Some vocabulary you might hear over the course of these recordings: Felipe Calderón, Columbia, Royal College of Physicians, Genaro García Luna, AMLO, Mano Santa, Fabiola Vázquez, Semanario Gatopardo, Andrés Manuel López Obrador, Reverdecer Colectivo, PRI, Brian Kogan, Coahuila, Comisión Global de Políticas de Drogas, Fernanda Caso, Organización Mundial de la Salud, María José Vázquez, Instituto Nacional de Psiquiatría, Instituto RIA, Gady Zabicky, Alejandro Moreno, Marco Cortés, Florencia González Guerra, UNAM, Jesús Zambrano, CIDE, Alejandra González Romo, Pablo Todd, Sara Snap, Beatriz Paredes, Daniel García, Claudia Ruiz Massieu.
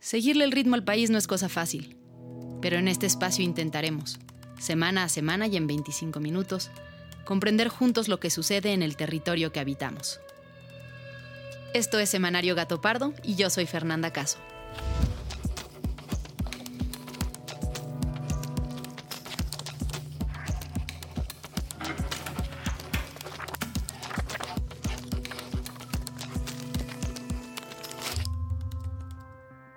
Seguirle el ritmo al país no es cosa fácil, pero en este espacio intentaremos, semana a semana y en 25 minutos, comprender juntos lo que sucede en el territorio que habitamos. Esto es Semanario Gatopardo y yo soy Fernanda Caso.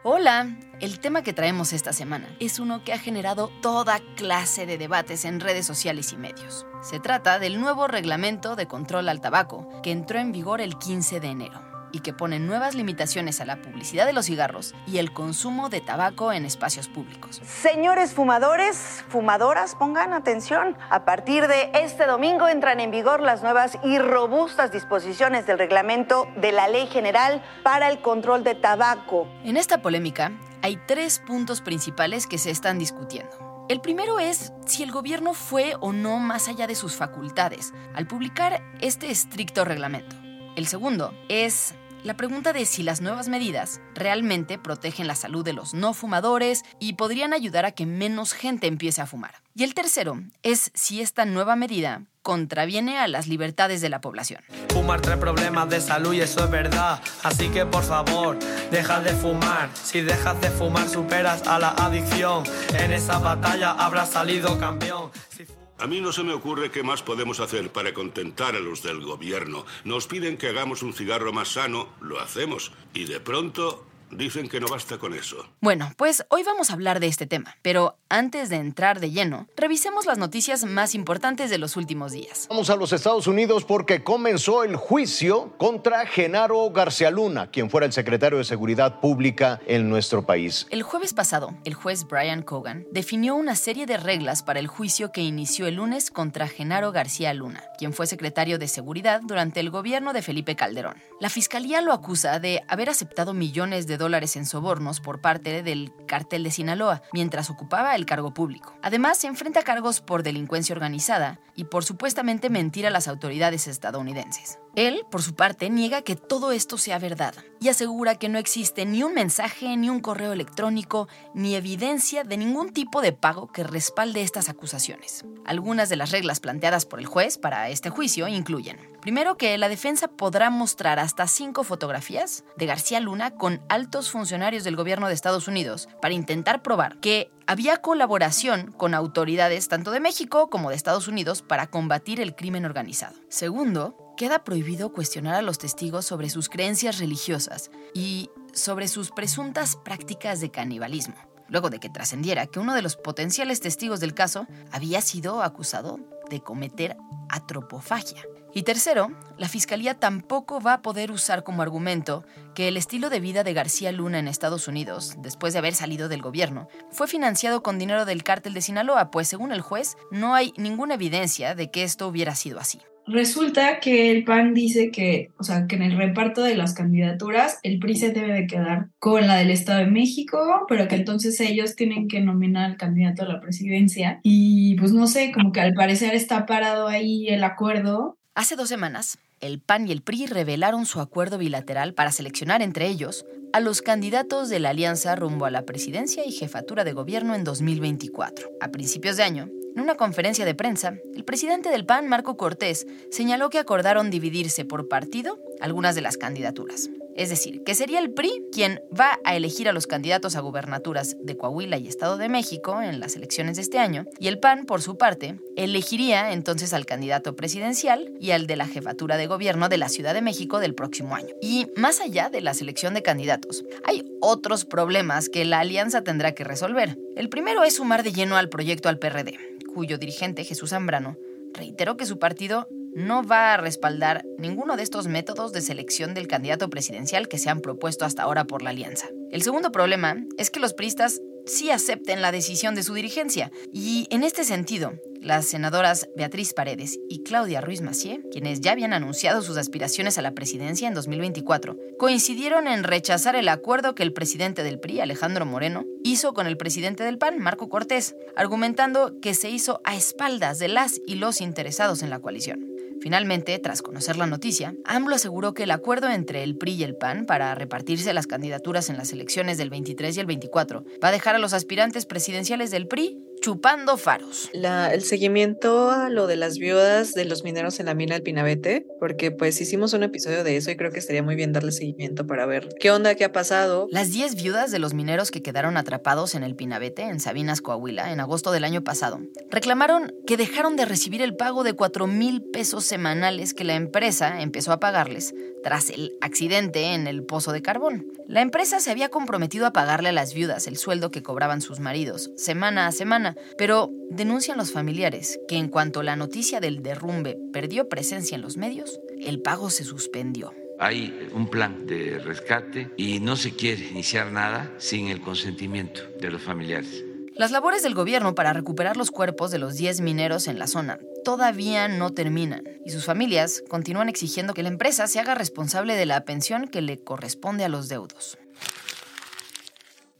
Hola, el tema que traemos esta semana es uno que ha generado toda clase de debates en redes sociales y medios. Se trata del nuevo reglamento de control al tabaco, que entró en vigor el 15 de enero y que pone nuevas limitaciones a la publicidad de los cigarros y el consumo de tabaco en espacios públicos. Señores fumadores, fumadoras, pongan atención. A partir de este domingo entran en vigor las nuevas y robustas disposiciones del reglamento de la Ley General para el Control de Tabaco. En esta polémica hay tres puntos principales que se están discutiendo. El primero es si el gobierno fue o no más allá de sus facultades al publicar este estricto reglamento. El segundo es la pregunta de si las nuevas medidas realmente protegen la salud de los no fumadores y podrían ayudar a que menos gente empiece a fumar. Y el tercero es si esta nueva medida contraviene a las libertades de la población. Fumar trae problemas de salud y eso es verdad. Así que por favor, deja de fumar. Si dejas de fumar, superas a la adicción. En esa batalla habrás salido campeón. A mí no se me ocurre qué más podemos hacer para contentar a los del gobierno. Nos piden que hagamos un cigarro más sano, lo hacemos. Y de pronto dicen que no basta con eso. Bueno, pues hoy vamos a hablar de este tema, pero antes de entrar de lleno, revisemos las noticias más importantes de los últimos días. Vamos a los Estados Unidos porque comenzó el juicio contra Genaro García Luna, quien fuera el secretario de Seguridad Pública en nuestro país. El jueves pasado, el juez Brian Kogan definió una serie de reglas para el juicio que inició el lunes contra Genaro García Luna, quien fue secretario de Seguridad durante el gobierno de Felipe Calderón. La fiscalía lo acusa de haber aceptado millones de dólares en sobornos por parte del cartel de Sinaloa, mientras ocupaba el cargo público. Además, se enfrenta a cargos por delincuencia organizada y por supuestamente mentir a las autoridades estadounidenses. Él, por su parte, niega que todo esto sea verdad y asegura que no existe ni un mensaje, ni un correo electrónico, ni evidencia de ningún tipo de pago que respalde estas acusaciones. Algunas de las reglas planteadas por el juez para este juicio incluyen: primero, que la defensa podrá mostrar hasta 5 fotografías de García Luna con altos funcionarios del gobierno de Estados Unidos para intentar probar que había colaboración con autoridades tanto de México como de Estados Unidos para combatir el crimen organizado. Segundo, queda prohibido cuestionar a los testigos sobre sus creencias religiosas y sobre sus presuntas prácticas de canibalismo, luego de que trascendiera que uno de los potenciales testigos del caso había sido acusado de cometer antropofagia. Y tercero, la fiscalía tampoco va a poder usar como argumento que el estilo de vida de García Luna en Estados Unidos, después de haber salido del gobierno, fue financiado con dinero del cártel de Sinaloa, pues según el juez, no hay ninguna evidencia de que esto hubiera sido así. Resulta que el PAN dice que, que en el reparto de las candidaturas el PRI se debe de quedar con la del Estado de México, pero que entonces ellos tienen que nominar al candidato a la presidencia y pues no sé, como que al parecer está parado ahí el acuerdo. Hace 2 semanas, el PAN y el PRI revelaron su acuerdo bilateral para seleccionar entre ellos a los candidatos de la alianza rumbo a la presidencia y jefatura de gobierno en 2024. A principios de año, en una conferencia de prensa, el presidente del PAN, Marco Cortés, señaló que acordaron dividirse por partido algunas de las candidaturas. Es decir, que sería el PRI quien va a elegir a los candidatos a gubernaturas de Coahuila y Estado de México en las elecciones de este año, y el PAN, por su parte, elegiría entonces al candidato presidencial y al de la jefatura de gobierno de la Ciudad de México del próximo año. Y más allá de la selección de candidatos, hay otros problemas que la alianza tendrá que resolver. El primero es sumar de lleno al proyecto al PRD, cuyo dirigente, Jesús Zambrano, reiteró que su partido no va a respaldar ninguno de estos métodos de selección del candidato presidencial que se han propuesto hasta ahora por la alianza. El segundo problema es que los priistas sí acepten la decisión de su dirigencia, y en este sentido, las senadoras Beatriz Paredes y Claudia Ruiz Massieu, quienes ya habían anunciado sus aspiraciones a la presidencia en 2024, coincidieron en rechazar el acuerdo que el presidente del PRI, Alejandro Moreno, hizo con el presidente del PAN, Marco Cortés, argumentando que se hizo a espaldas de las y los interesados en la coalición. Finalmente, tras conocer la noticia, AMLO aseguró que el acuerdo entre el PRI y el PAN para repartirse las candidaturas en las elecciones del 23 y el 24 va a dejar a los aspirantes presidenciales del PRI chupando faros. El seguimiento a lo de las viudas de los mineros en la mina del Pinabete, porque pues hicimos un episodio de eso y creo que estaría muy bien darle seguimiento para ver qué onda, qué ha pasado. Las 10 viudas de los mineros que quedaron atrapados en el Pinabete, en Sabinas, Coahuila, en agosto del año pasado, reclamaron que dejaron de recibir el pago de 4,000 pesos semanales que la empresa empezó a pagarles tras el accidente en el pozo de carbón. La empresa se había comprometido a pagarle a las viudas el sueldo que cobraban sus maridos semana a semana, pero denuncian los familiares que en cuanto la noticia del derrumbe perdió presencia en los medios, el pago se suspendió. Hay un plan de rescate y no se quiere iniciar nada sin el consentimiento de los familiares. Las labores del gobierno para recuperar los cuerpos de los 10 mineros en la zona todavía no terminan y sus familias continúan exigiendo que la empresa se haga responsable de la pensión que le corresponde a los deudos.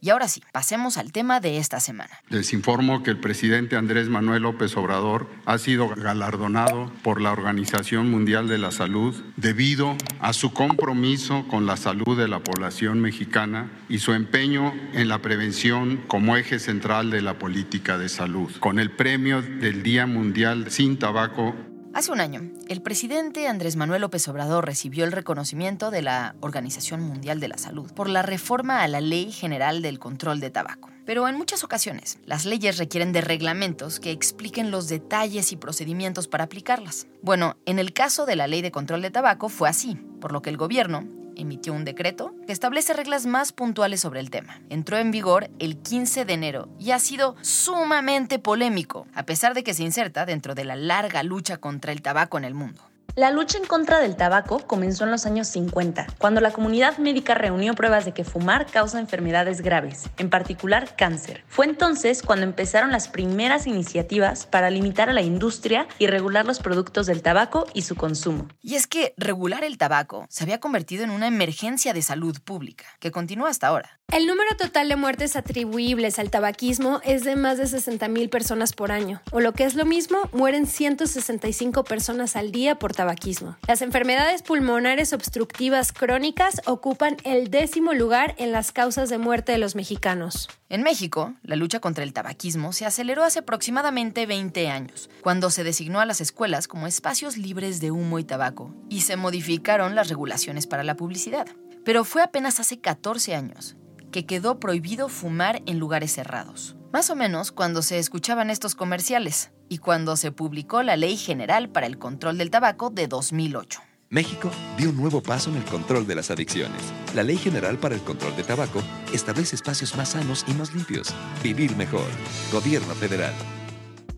Y ahora sí, pasemos al tema de esta semana. Les informo que el presidente Andrés Manuel López Obrador ha sido galardonado por la Organización Mundial de la Salud debido a su compromiso con la salud de la población mexicana y su empeño en la prevención como eje central de la política de salud, con el premio del Día Mundial Sin Tabaco. Hace un año, el presidente Andrés Manuel López Obrador recibió el reconocimiento de la Organización Mundial de la Salud por la reforma a la Ley General del Control de Tabaco. Pero en muchas ocasiones, las leyes requieren de reglamentos que expliquen los detalles y procedimientos para aplicarlas. Bueno, en el caso de la Ley de Control de Tabaco fue así, por lo que el gobierno emitió un decreto que establece reglas más puntuales sobre el tema. Entró en vigor el 15 de enero y ha sido sumamente polémico, a pesar de que se inserta dentro de la larga lucha contra el tabaco en el mundo. La lucha en contra del tabaco comenzó en los años 50, cuando la comunidad médica reunió pruebas de que fumar causa enfermedades graves, en particular cáncer. Fue entonces cuando empezaron las primeras iniciativas para limitar a la industria y regular los productos del tabaco y su consumo. Y es que regular el tabaco se había convertido en una emergencia de salud pública, que continúa hasta ahora. El número total de muertes atribuibles al tabaquismo es de más de 60,000 personas por año, o lo que es lo mismo, mueren 165 personas al día por tabaquismo. Las enfermedades pulmonares obstructivas crónicas ocupan el 10º lugar en las causas de muerte de los mexicanos. En México, la lucha contra el tabaquismo se aceleró hace aproximadamente 20 años, cuando se designó a las escuelas como espacios libres de humo y tabaco, y se modificaron las regulaciones para la publicidad. Pero fue apenas hace 14 años que quedó prohibido fumar en lugares cerrados. Más o menos cuando se escuchaban estos comerciales y cuando se publicó la Ley General para el Control del Tabaco de 2008. México dio un nuevo paso en el control de las adicciones. La Ley General para el Control de Tabaco establece espacios más sanos y más limpios. Vivir mejor. Gobierno federal.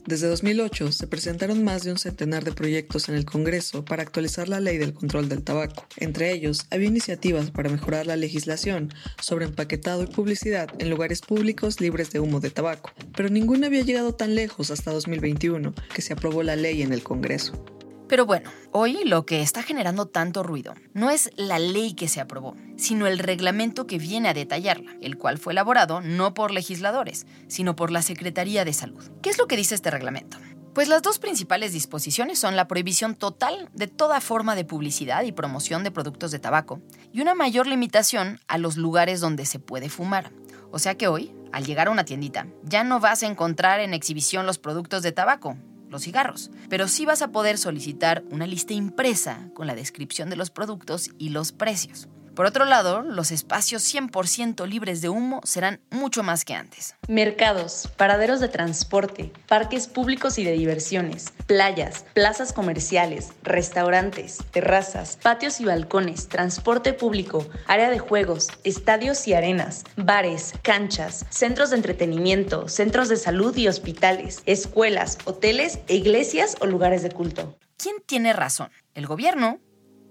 Desde 2008 se presentaron más de un centenar de proyectos en el Congreso para actualizar la ley del control del tabaco. Entre ellos, había iniciativas para mejorar la legislación sobre empaquetado y publicidad en lugares públicos libres de humo de tabaco, pero ninguna había llegado tan lejos hasta 2021, que se aprobó la ley en el Congreso. Pero bueno, hoy lo que está generando tanto ruido no es la ley que se aprobó, sino el reglamento que viene a detallarla, el cual fue elaborado no por legisladores, sino por la Secretaría de Salud. ¿Qué es lo que dice este reglamento? Pues las dos principales disposiciones son la prohibición total de toda forma de publicidad y promoción de productos de tabaco y una mayor limitación a los lugares donde se puede fumar. O sea que hoy, al llegar a una tiendita, ya no vas a encontrar en exhibición los productos de tabaco, los cigarros, pero sí vas a poder solicitar una lista impresa con la descripción de los productos y los precios. Por otro lado, los espacios 100% libres de humo serán mucho más que antes. Mercados, paraderos de transporte, parques públicos y de diversiones, playas, plazas comerciales, restaurantes, terrazas, patios y balcones, transporte público, área de juegos, estadios y arenas, bares, canchas, centros de entretenimiento, centros de salud y hospitales, escuelas, hoteles, iglesias o lugares de culto. ¿Quién tiene razón? ¿El gobierno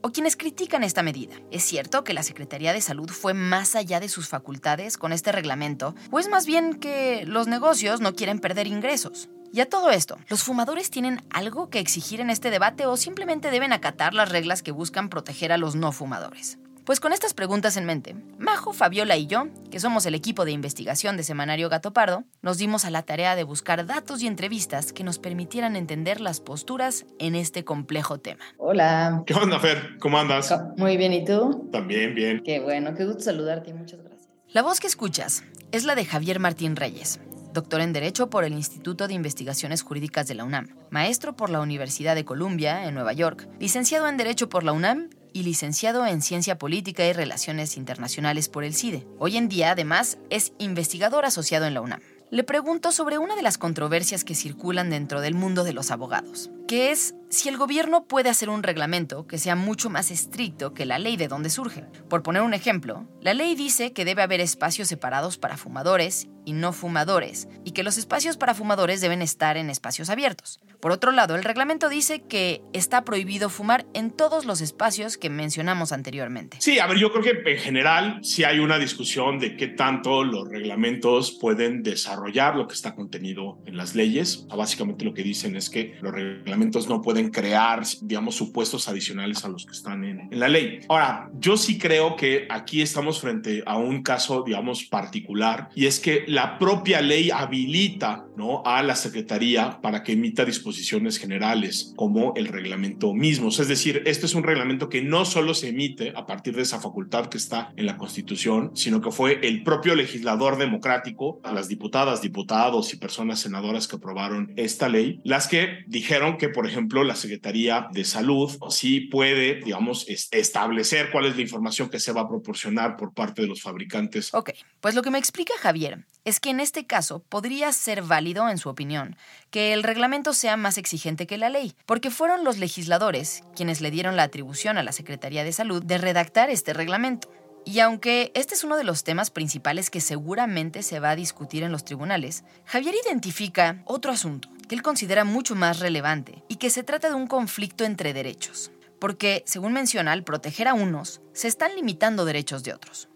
o quienes critican esta medida? ¿Es cierto que la Secretaría de Salud fue más allá de sus facultades con este reglamento? ¿O es más bien que los negocios no quieren perder ingresos? Y a todo esto, ¿los fumadores tienen algo que exigir en este debate o simplemente deben acatar las reglas que buscan proteger a los no fumadores? Pues con estas preguntas en mente, Majo, Fabiola y yo, que somos el equipo de investigación de Semanario Gatopardo, nos dimos a la tarea de buscar datos y entrevistas que nos permitieran entender las posturas en este complejo tema. Hola. ¿Qué onda, Fer? ¿Cómo andas? Muy bien, ¿y tú? También bien. Qué bueno, qué gusto saludarte y muchas gracias. La voz que escuchas es la de Javier Martín Reyes, doctor en Derecho por el Instituto de Investigaciones Jurídicas de la UNAM, maestro por la Universidad de Columbia, en Nueva York, licenciado en Derecho por la UNAM y licenciado en Ciencia Política y Relaciones Internacionales por el CIDE. Hoy en día, además, es investigador asociado en la UNAM. Le pregunto sobre una de las controversias que circulan dentro del mundo de los abogados, que es si el gobierno puede hacer un reglamento que sea mucho más estricto que la ley de donde surge. Por poner un ejemplo, la ley dice que debe haber espacios separados para fumadores y no fumadores, y que los espacios para fumadores deben estar en espacios abiertos. Por otro lado, el reglamento dice que está prohibido fumar en todos los espacios que mencionamos anteriormente. Sí, a ver, yo creo que en general sí hay una discusión de qué tanto los reglamentos pueden desarrollar lo que está contenido en las leyes. O sea, básicamente lo que dicen es que los reglamentos no pueden crear, digamos, supuestos adicionales a los que están en la ley. Ahora, yo sí creo que aquí estamos frente a un caso, digamos, particular, y es que la propia ley habilita, ¿no?, a la Secretaría para que emita disposiciones generales como el reglamento mismo. O sea, es decir, esto es un reglamento que no solo se emite a partir de esa facultad que está en la Constitución, sino que fue el propio legislador democrático, las diputadas, diputados y personas senadoras que aprobaron esta ley, las que dijeron que, por ejemplo, la Secretaría de Salud sí puede, digamos, establecer cuál es la información que se va a proporcionar por parte de los fabricantes. Ok, pues lo que me explica Javier es que en este caso podría ser válido, en su opinión, que el reglamento sea más exigente que la ley, porque fueron los legisladores quienes le dieron la atribución a la Secretaría de Salud de redactar este reglamento. Y aunque este es uno de los temas principales que seguramente se va a discutir en los tribunales, Javier identifica otro asunto que él considera mucho más relevante y que se trata de un conflicto entre derechos, porque, según menciona, al proteger a unos, se están limitando derechos de otros.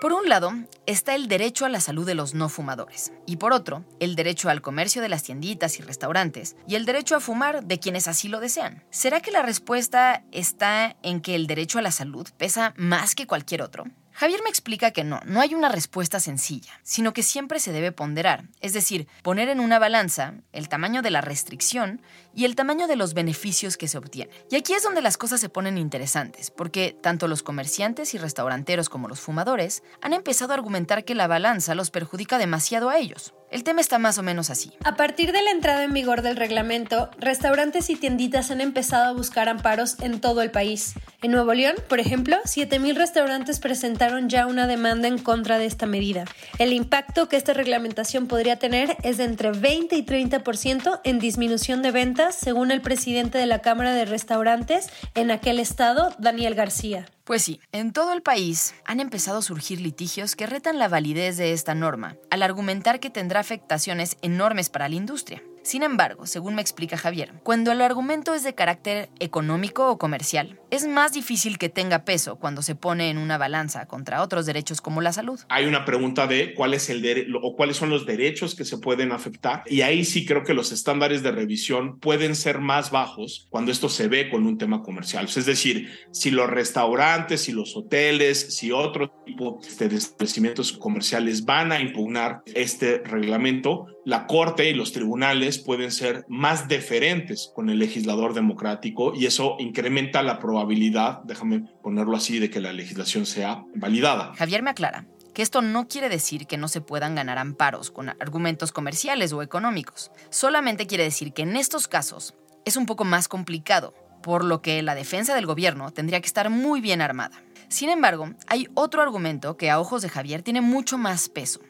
Por un lado, está el derecho a la salud de los no fumadores, y por otro, el derecho al comercio de las tienditas y restaurantes, y el derecho a fumar de quienes así lo desean. ¿Será que la respuesta está en que el derecho a la salud pesa más que cualquier otro? Javier me explica que no hay una respuesta sencilla, sino que siempre se debe ponderar, es decir, poner en una balanza el tamaño de la restricción y el tamaño de los beneficios que se obtienen. Y aquí es donde las cosas se ponen interesantes, porque tanto los comerciantes y restauranteros como los fumadores han empezado a argumentar que la balanza los perjudica demasiado a ellos. El tema está más o menos así. A partir de la entrada en vigor del reglamento, restaurantes y tienditas han empezado a buscar amparos en todo el país. En Nuevo León, por ejemplo, 7,000 restaurantes presentaron ya una demanda en contra de esta medida. El impacto que esta reglamentación podría tener es de entre 20 y 30% en disminución de ventas, según el presidente de la Cámara de Restaurantes en aquel estado, Daniel García. Pues sí, en todo el país han empezado a surgir litigios que retan la validez de esta norma, al argumentar que tendrá afectaciones enormes para la industria. Sin embargo, según me explica Javier, cuando el argumento es de carácter económico o comercial, es más difícil que tenga peso cuando se pone en una balanza contra otros derechos como la salud. Hay una pregunta de cuál es el cuáles son los derechos que se pueden afectar, y ahí sí creo que los estándares de revisión pueden ser más bajos cuando esto se ve con un tema comercial. Es decir, si los restaurantes, si los hoteles, si otro tipo de establecimientos comerciales van a impugnar este reglamento, la Corte y los tribunales pueden ser más deferentes con el legislador democrático, y eso incrementa la probabilidad, déjame ponerlo así, de que la legislación sea validada. Javier me aclara que esto no quiere decir que no se puedan ganar amparos con argumentos comerciales o económicos. Solamente quiere decir que en estos casos es un poco más complicado, por lo que la defensa del gobierno tendría que estar muy bien armada. Sin embargo, hay otro argumento que a ojos de Javier tiene mucho más peso.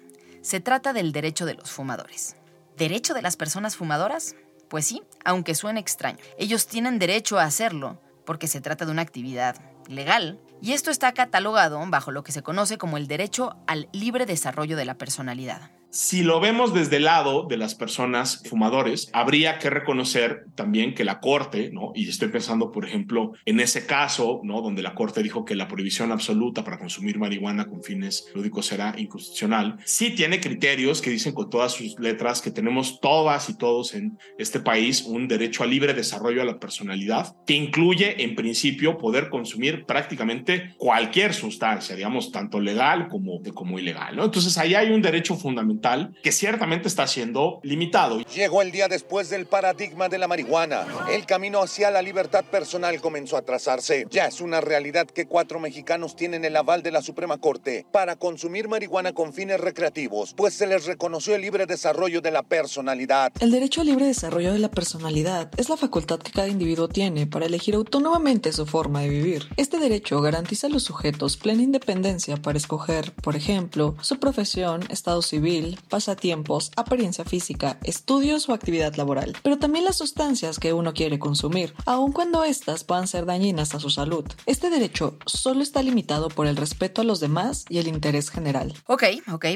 Se trata del derecho de los fumadores. ¿Derecho de las personas fumadoras? Pues sí, aunque suene extraño. Ellos tienen derecho a hacerlo porque se trata de una actividad legal, y esto está catalogado bajo lo que se conoce como el derecho al libre desarrollo de la personalidad. Si lo vemos desde el lado de las personas fumadores, habría que reconocer también que la Corte, ¿no? Y estoy pensando, por ejemplo, en ese caso, ¿no?, donde la Corte dijo que la prohibición absoluta para consumir marihuana con fines lúdicos era inconstitucional, sí tiene criterios que dicen con todas sus letras que tenemos todas y todos en este país un derecho al libre desarrollo de la personalidad, que incluye, en principio, poder consumir prácticamente cualquier sustancia, digamos, tanto legal como ilegal, ¿no? Entonces, ahí hay un derecho fundamental que ciertamente está siendo limitado. Llegó el día después del paradigma de la marihuana. El camino hacia la libertad personal comenzó a trazarse. Ya es una realidad que 4 mexicanos tienen el aval de la Suprema Corte para consumir marihuana con fines recreativos, pues se les reconoció el libre desarrollo de la personalidad. El derecho al libre desarrollo de la personalidad es la facultad que cada individuo tiene para elegir autónomamente su forma de vivir. Este derecho garantiza a los sujetos plena independencia para escoger, por ejemplo, su profesión, estado civil, pasatiempos, apariencia física, estudios o actividad laboral, pero también las sustancias que uno quiere consumir, aun cuando éstas puedan ser dañinas a su salud. Este derecho solo está limitado por el respeto a los demás y el interés general. Ok,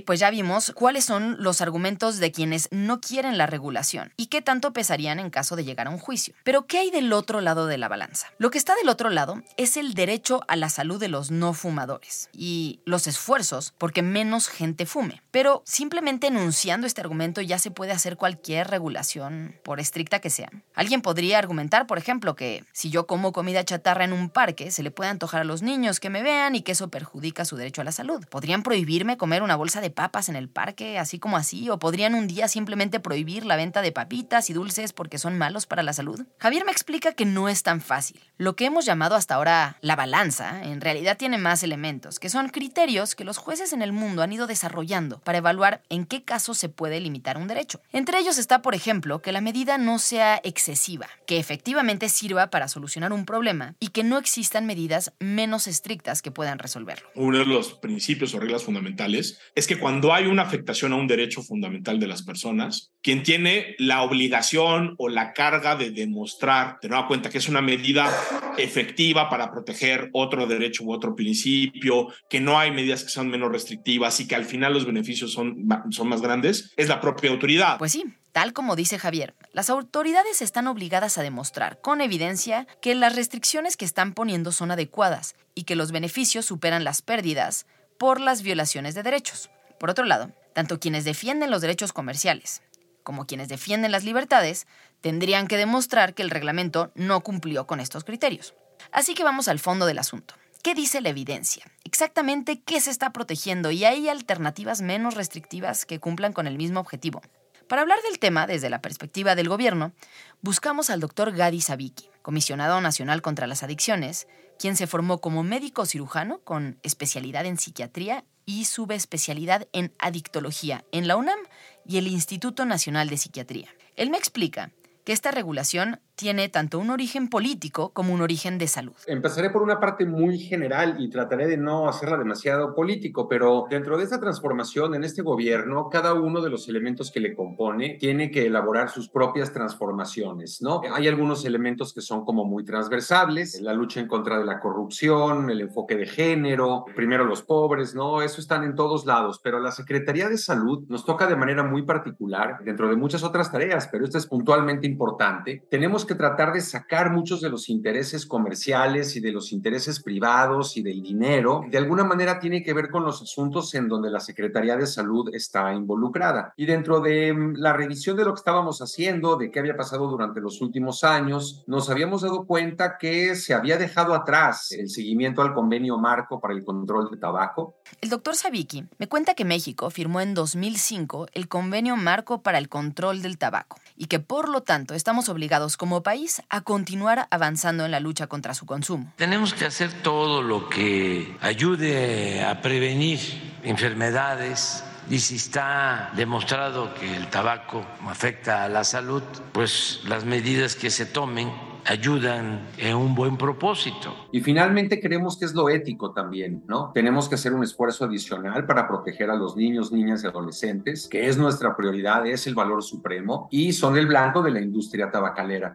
pues ya vimos cuáles son los argumentos de quienes no quieren la regulación y qué tanto pesarían en caso de llegar a un juicio. Pero ¿qué hay del otro lado de la balanza? Lo que está del otro lado es el derecho a la salud de los no fumadores y los esfuerzos porque menos gente fume. Pero simplemente enunciando este argumento ya se puede hacer cualquier regulación, por estricta que sea. Alguien podría argumentar, por ejemplo, que si yo como comida chatarra en un parque, se le puede antojar a los niños que me vean y que eso perjudica su derecho a la salud. ¿Podrían prohibirme comer una bolsa de papas en el parque, así como así? ¿O podrían un día simplemente prohibir la venta de papitas y dulces porque son malos para la salud? Javier me explica que no es tan fácil. Lo que hemos llamado hasta ahora la balanza, en realidad tiene más elementos, que son criterios que los jueces en el mundo han ido desarrollando para evaluar en qué casos se puede limitar un derecho. Entre ellos está, por ejemplo, que la medida no sea excesiva, que efectivamente sirva para solucionar un problema y que no existan medidas menos estrictas que puedan resolverlo. Uno de los principios o reglas fundamentales es que cuando hay una afectación a un derecho fundamental de las personas, quien tiene la obligación o la carga de demostrar, de nueva cuenta, que es una medida efectiva para proteger otro derecho u otro principio, que no hay medidas que sean menos restrictivas y que al final los beneficios son más grandes, es la propia autoridad. Pues sí. Tal como dice Javier, las autoridades están obligadas a demostrar con evidencia que las restricciones que están poniendo son adecuadas y que los beneficios superan las pérdidas por las violaciones de derechos. Por otro lado, tanto quienes defienden los derechos comerciales como quienes defienden las libertades tendrían que demostrar que el reglamento no cumplió con estos criterios. Así que vamos al fondo del asunto. ¿Qué dice la evidencia? Exactamente qué se está protegiendo y hay alternativas menos restrictivas que cumplan con el mismo objetivo. Para hablar del tema desde la perspectiva del gobierno, buscamos al doctor Gady Zabicky, comisionado nacional contra las adicciones, quien se formó como médico cirujano con especialidad en psiquiatría y subespecialidad en adictología en la UNAM y el Instituto Nacional de Psiquiatría. Él me explica que esta regulación tiene tanto un origen político como un origen de salud. Empezaré por una parte muy general y trataré de no hacerla demasiado político, pero dentro de esta transformación en este gobierno, cada uno de los elementos que le compone tiene que elaborar sus propias transformaciones, ¿no? Hay algunos elementos que son como muy transversables, la lucha en contra de la corrupción, el enfoque de género, primero los pobres, ¿no? Eso están en todos lados, pero la Secretaría de Salud nos toca de manera muy particular dentro de muchas otras tareas, pero esta es puntualmente importante. Tenemos que tratar de sacar muchos de los intereses comerciales y de los intereses privados y del dinero. De alguna manera tiene que ver con los asuntos en donde la Secretaría de Salud está involucrada. Y dentro de la revisión de lo que estábamos haciendo, de qué había pasado durante los últimos años, nos habíamos dado cuenta que se había dejado atrás el seguimiento al convenio marco para el control de tabaco. El doctor Zabicky me cuenta que México firmó en 2005 el convenio marco para el control del tabaco y que por lo tanto estamos obligados como país a continuar avanzando en la lucha contra su consumo. Tenemos que hacer todo lo que ayude a prevenir enfermedades y si está demostrado que el tabaco afecta a la salud, pues las medidas que se tomen ayudan en un buen propósito. Y finalmente creemos que es lo ético también, ¿no? Tenemos que hacer un esfuerzo adicional para proteger a los niños, niñas y adolescentes, que es nuestra prioridad, es el valor supremo y son el blanco de la industria tabacalera.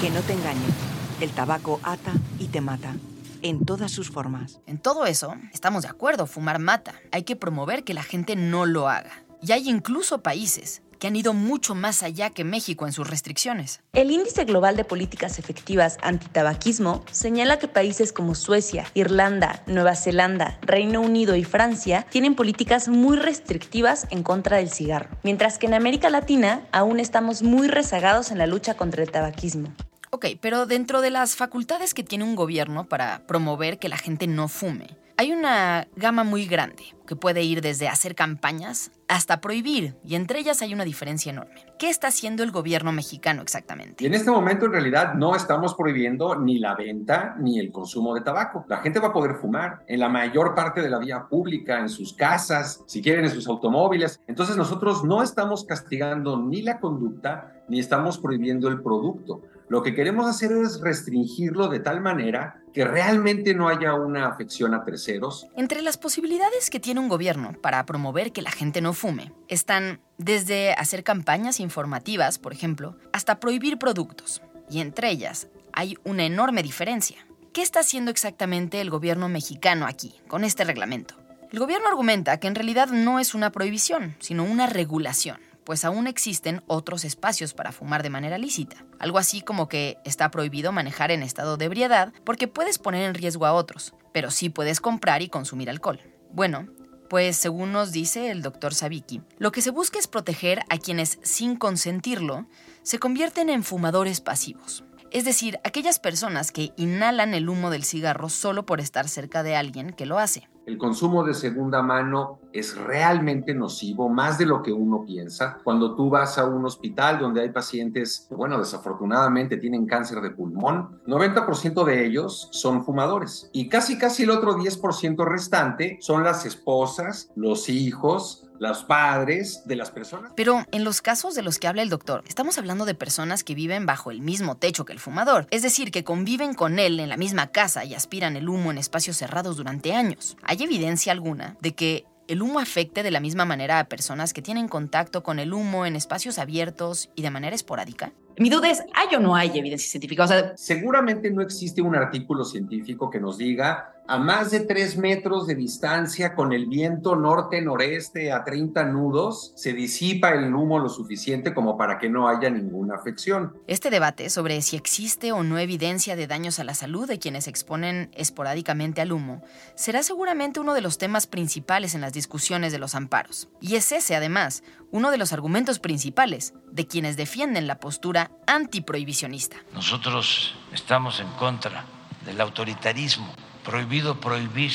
Que no te engañen, el tabaco ata y te mata. En todas sus formas. En todo eso, estamos de acuerdo, fumar mata. Hay que promover que la gente no lo haga. Y hay incluso países que han ido mucho más allá que México en sus restricciones. El Índice Global de Políticas Efectivas Antitabaquismo señala que países como Suecia, Irlanda, Nueva Zelanda, Reino Unido y Francia tienen políticas muy restrictivas en contra del cigarro, mientras que en América Latina aún estamos muy rezagados en la lucha contra el tabaquismo. Ok, pero dentro de las facultades que tiene un gobierno para promover que la gente no fume, hay una gama muy grande que puede ir desde hacer campañas hasta prohibir, y entre ellas hay una diferencia enorme. ¿Qué está haciendo el gobierno mexicano exactamente? Y en este momento, en realidad, no estamos prohibiendo ni la venta ni el consumo de tabaco. La gente va a poder fumar en la mayor parte de la vía pública, en sus casas, si quieren, en sus automóviles. Entonces, nosotros no estamos castigando ni la conducta ni estamos prohibiendo el producto. Lo que queremos hacer es restringirlo de tal manera que realmente no haya una afección a terceros. Entre las posibilidades que tiene un gobierno para promover que la gente no fume están desde hacer campañas informativas, por ejemplo, hasta prohibir productos. Y entre ellas hay una enorme diferencia. ¿Qué está haciendo exactamente el gobierno mexicano aquí, con este reglamento? El gobierno argumenta que en realidad no es una prohibición, sino una regulación, pues aún existen otros espacios para fumar de manera lícita. Algo así como que está prohibido manejar en estado de ebriedad porque puedes poner en riesgo a otros, pero sí puedes comprar y consumir alcohol. Bueno, pues según nos dice el doctor Zabicky, lo que se busca es proteger a quienes, sin consentirlo, se convierten en fumadores pasivos. Es decir, aquellas personas que inhalan el humo del cigarro solo por estar cerca de alguien que lo hace. El consumo de segunda mano es realmente nocivo, más de lo que uno piensa. Cuando tú vas a un hospital donde hay pacientes, bueno, desafortunadamente tienen cáncer de pulmón, 90% de ellos son fumadores. Y casi el otro 10% restante son las esposas, los hijos, los padres de las personas. Pero en los casos de los que habla el doctor, estamos hablando de personas que viven bajo el mismo techo que el fumador. Es decir, que conviven con él en la misma casa y aspiran el humo en espacios cerrados durante años. ¿Hay evidencia alguna de que el humo afecte de la misma manera a personas que tienen contacto con el humo en espacios abiertos y de manera esporádica? Mi duda es, ¿hay o no hay evidencia científica? Seguramente no existe un artículo científico que nos diga a más de 3 metros de distancia con el viento norte-noreste a 30 nudos se disipa el humo lo suficiente como para que no haya ninguna afección. Este debate sobre si existe o no evidencia de daños a la salud de quienes se exponen esporádicamente al humo será seguramente uno de los temas principales en las discusiones de los amparos. Y es ese, además, uno de los argumentos principales de quienes defienden la postura antiprohibicionista. Nosotros estamos en contra del autoritarismo. Prohibido prohibir.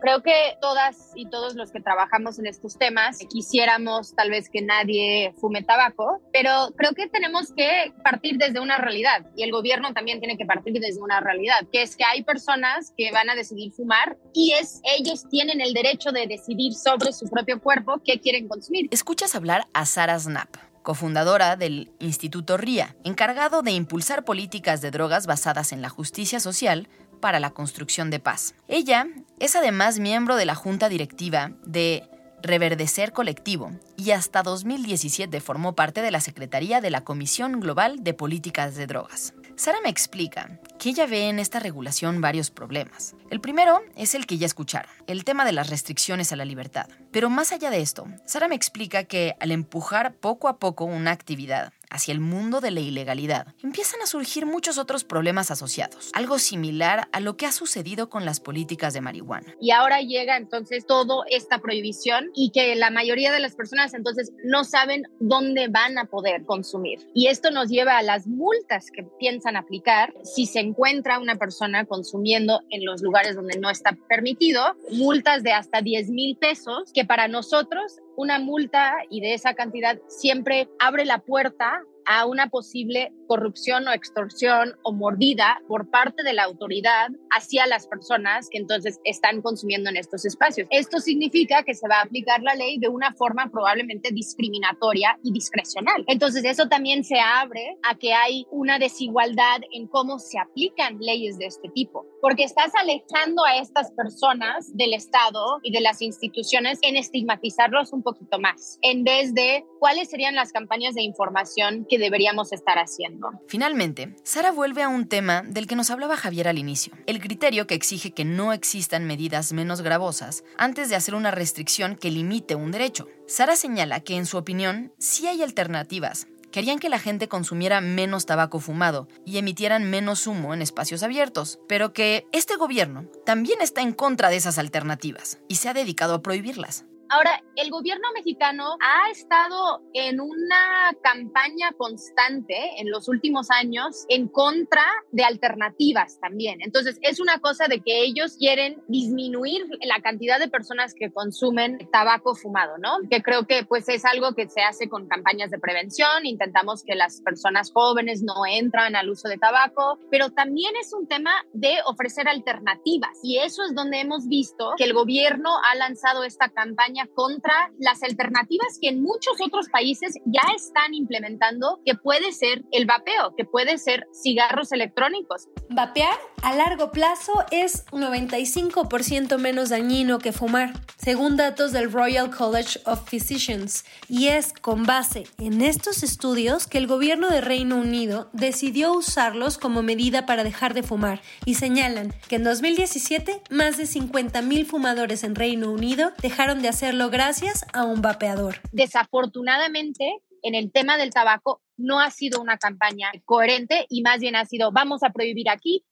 Creo que todas y todos los que trabajamos en estos temas quisiéramos tal vez que nadie fume tabaco, pero creo que tenemos que partir desde una realidad y el gobierno también tiene que partir desde una realidad, que es que hay personas que van a decidir fumar y ellos tienen el derecho de decidir sobre su propio cuerpo qué quieren consumir. Escuchas hablar a Sara Snap, cofundadora del Instituto RIA, encargado de impulsar políticas de drogas basadas en la justicia social para la construcción de paz. Ella es además miembro de la junta directiva de Reverdecer Colectivo y hasta 2017 formó parte de la Secretaría de la Comisión Global de Políticas de Drogas. Sara me explica que ella ve en esta regulación varios problemas. El primero es el que ya escucharon, el tema de las restricciones a la libertad. Pero más allá de esto, Sara me explica que al empujar poco a poco una actividad hacia el mundo de la ilegalidad, empiezan a surgir muchos otros problemas asociados, algo similar a lo que ha sucedido con las políticas de marihuana. Y ahora llega entonces toda esta prohibición y que la mayoría de las personas entonces no saben dónde van a poder consumir. Y esto nos lleva a las multas que piensan aplicar si se encuentra una persona consumiendo en los lugares donde no está permitido, multas de hasta 10,000 pesos, que para nosotros una multa y de esa cantidad siempre abre la puerta a una posible corrupción o extorsión o mordida por parte de la autoridad hacia las personas que entonces están consumiendo en estos espacios. Esto significa que se va a aplicar la ley de una forma probablemente discriminatoria y discrecional. Entonces eso también se abre a que hay una desigualdad en cómo se aplican leyes de este tipo, porque estás alejando a estas personas del Estado y de las instituciones en estigmatizarlos un poquito más, en vez de cuáles serían las campañas de información que deberíamos estar haciendo. Finalmente, Sara vuelve a un tema del que nos hablaba Javier al inicio, el criterio que exige que no existan medidas menos gravosas antes de hacer una restricción que limite un derecho. Sara señala que, en su opinión, sí hay alternativas. Querían que la gente consumiera menos tabaco fumado y emitieran menos humo en espacios abiertos, pero que este gobierno también está en contra de esas alternativas y se ha dedicado a prohibirlas. Ahora, el gobierno mexicano ha estado en una campaña constante en los últimos años en contra de alternativas también. Entonces, es una cosa de que ellos quieren disminuir la cantidad de personas que consumen tabaco fumado, ¿no? Que creo que pues es algo que se hace con campañas de prevención. Intentamos que las personas jóvenes no entran al uso de tabaco, pero también es un tema de ofrecer alternativas. Y eso es donde hemos visto que el gobierno ha lanzado esta campaña contra las alternativas que en muchos otros países ya están implementando, que puede ser el vapeo, que puede ser cigarros electrónicos. Vapear a largo plazo es 95% menos dañino que fumar, según datos del Royal College of Physicians, y es con base en estos estudios que el gobierno de Reino Unido decidió usarlos como medida para dejar de fumar, y señalan que en 2017 más de 50,000 fumadores en Reino Unido dejaron de hacerlo gracias a un vapeador. Desafortunadamente, en el tema del tabaco no ha sido una campaña coherente y más bien ha sido vamos a prohibir aquí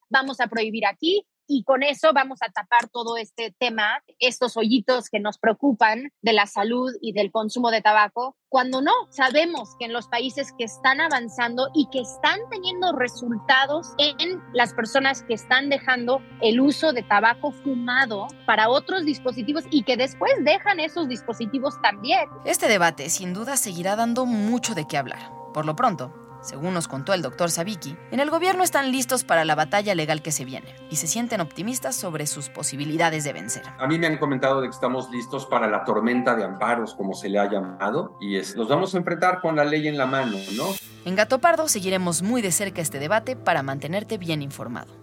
y con eso vamos a tapar todo este tema, estos hoyitos que nos preocupan de la salud y del consumo de tabaco, cuando no. Sabemos que en los países que están avanzando y que están teniendo resultados en las personas que están dejando el uso de tabaco fumado para otros dispositivos y que después dejan esos dispositivos también. Este debate sin duda seguirá dando mucho de qué hablar. Por lo pronto, según nos contó el doctor Zabicky, en el gobierno están listos para la batalla legal que se viene y se sienten optimistas sobre sus posibilidades de vencer. A mí me han comentado de que estamos listos para la tormenta de amparos, como se le ha llamado, y nos vamos a enfrentar con la ley en la mano, ¿no? En Gatopardo seguiremos muy de cerca este debate para mantenerte bien informado.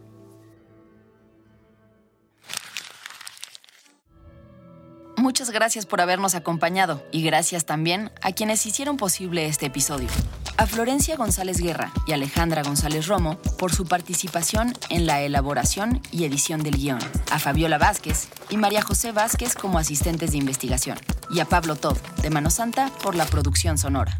Muchas gracias por habernos acompañado y gracias también a quienes hicieron posible este episodio. A Florencia González Guerra y Alejandra González Romo por su participación en la elaboración y edición del guión. A Fabiola Vázquez y María José Vázquez como asistentes de investigación. Y a Pablo Todd, de Mano Santa, por la producción sonora.